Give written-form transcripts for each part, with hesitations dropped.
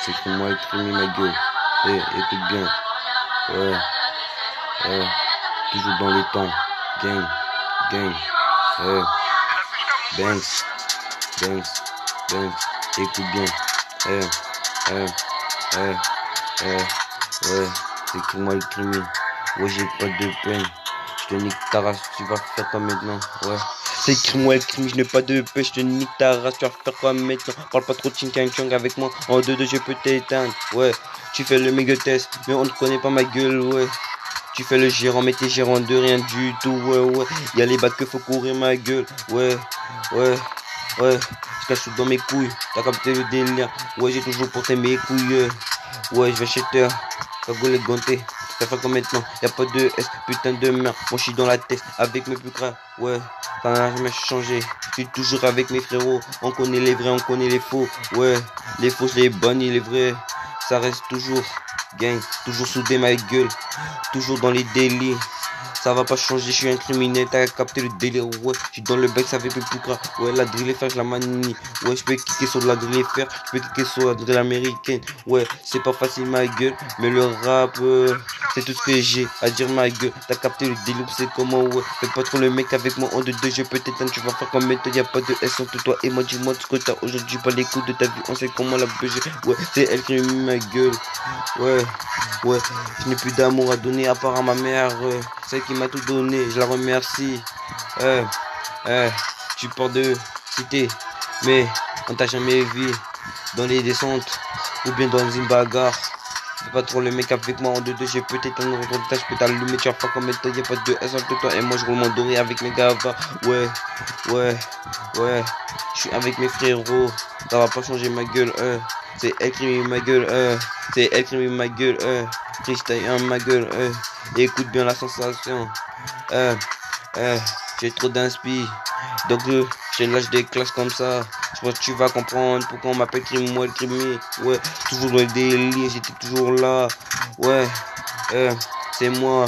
c'est que moi écrimer ma gueule. Écoute bien. Toujours dans le temps. Gang. Dance. Écoute bien. C'est que moi écrimer. Ouais, j'ai pas de peine. Je te nique ta race, tu vas faire quoi maintenant? Ouais. C'est écris-moi le crime, je n'ai pas de pêche, je te nique ta race, tu vas faire quoi maintenant? Parle pas trop de ching-chang avec moi, en 2-2 je peux t'éteindre. Ouais, tu fais le méga test, mais on ne connaît pas ma gueule, ouais. Tu fais le gérant, mais t'es gérant de rien du tout, ouais. Y'a les bacs que faut courir ma gueule, ouais. Je cache dans mes couilles, t'as capté le délire, ouais, j'ai toujours porté mes couilles, ouais, je vais chez toi, cagoule ganté. Ça fait comme maintenant, y'a pas de S, putain de merde. Moi je suis dans la tête avec mes plus gras, ouais, ça n'a jamais changé. Je suis toujours avec mes frérots, on connaît les vrais, on connaît les faux, ouais, les fausses, les bonnes, les vrais, ça reste toujours gang, toujours soudé ma gueule, toujours dans les délires. Ça va pas changer, je suis un criminel, t'as capté le délire, ouais, je suis dans le bec, ça fait plus gras, ouais, la drill et fer, je la manie, ouais, je peux kicker sur la drill et fer, je peux kicker sur la drill américaine, ouais, c'est pas facile ma gueule, mais le rap, c'est tout ce que j'ai à dire ma gueule, t'as capté le délire, c'est comment, ouais, fais pas trop le mec avec moi, en 2-2, je peux t'éteindre, tu vas faire comme maintenant, y'a pas de S entre toi et moi, dis-moi tout ce que t'as aujourd'hui, pas les coups de ta vie, on sait comment la bouger, ouais, c'est elle qui m'a ma gueule, ouais, je n'ai plus d'amour à donner à part à ma mère, celle qui m'a tout donné, je la remercie. Tu pars de cité, mais on t'a jamais vu dans les descentes ou bien dans une bagarre. Fais pas trop le mec avec moi en 2-2, j'ai peut-être un retour de tâche, je peux t'allumer, tu vas pas comme toi, y'a pas de S entre toi et moi, je roule mon doré avec mes gars, ouais, je suis avec mes frérots, ça va pas changer ma gueule, c'est écrit ma gueule, c'est écrit ma gueule, freestyle ma gueule, écoute bien la sensation, j'ai trop d'inspi, donc je lâche des classes comme ça, je pense que tu vas comprendre pourquoi on m'appelle Crime-moi, Crime, ouais, toujours dans le délire, j'étais toujours là, ouais, c'est moi,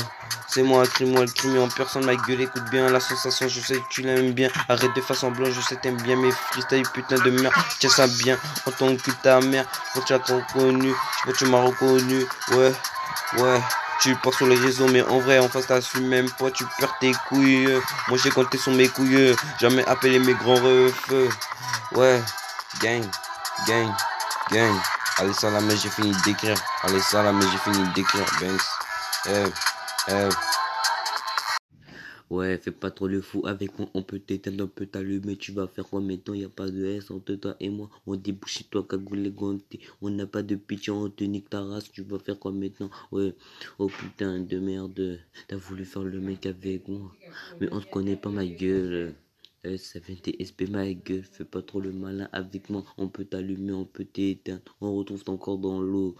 Crime-moi, Crime en personne, ma gueule, écoute bien la sensation, je sais que tu l'aimes bien, arrête de faire semblant, je sais que t'aimes bien mes freestyles, putain de merde, tiens ça bien, en tant que ta mère, je pense que tu l'as reconnu, je pense que tu m'as reconnu, ouais. Tu pars sur les réseaux, mais en vrai, en face, t'assumes même pas, tu perds tes couilles. Moi, j'ai compté sur mes couilles, jamais appelé mes grands refs. Ouais, gang. Allez, ça la main, j'ai fini d'écrire. Banks. Ouais, fais pas trop le fou avec moi, on peut t'éteindre, on peut t'allumer, tu vas faire quoi maintenant, y a pas de S entre toi et moi, on débouche chez toi, cagoule ganté, on n'a pas de pitié, on te nique ta race, tu vas faire quoi maintenant, ouais, oh putain de merde, t'as voulu faire le mec avec moi, mais on te connaît pas ma gueule, ça vient TSP ma gueule, fais pas trop le malin avec moi, on peut t'allumer, on peut t'éteindre, on retrouve ton corps dans l'eau,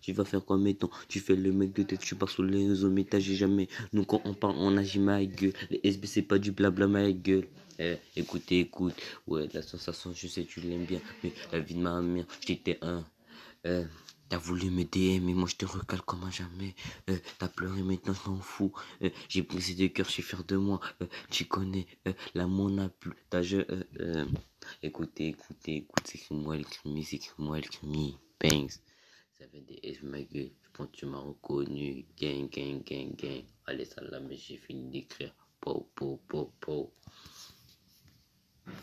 tu vas faire quoi maintenant, tu fais le mec de tête, tu pars sur les réseaux, mais t'agis jamais, nous quand on parle on agit ma gueule, les SB c'est pas du blabla ma gueule, écoute, ouais la sensation je sais tu l'aimes bien, mais la vie de ma mère, j'étais un, t'as voulu m'aider, mais moi je te recale comme à jamais. T'as pleuré, maintenant je m'en fous. J'ai brisé de cœur, je suis fier de moi. Tu connais, l'amour n'a plus. Écoutez, c'est moi le crime. Bangs. Ça fait des S, ma gueule. Je pense que tu m'as reconnu. Gang. Allez, ça là, mais j'ai fini d'écrire. Po.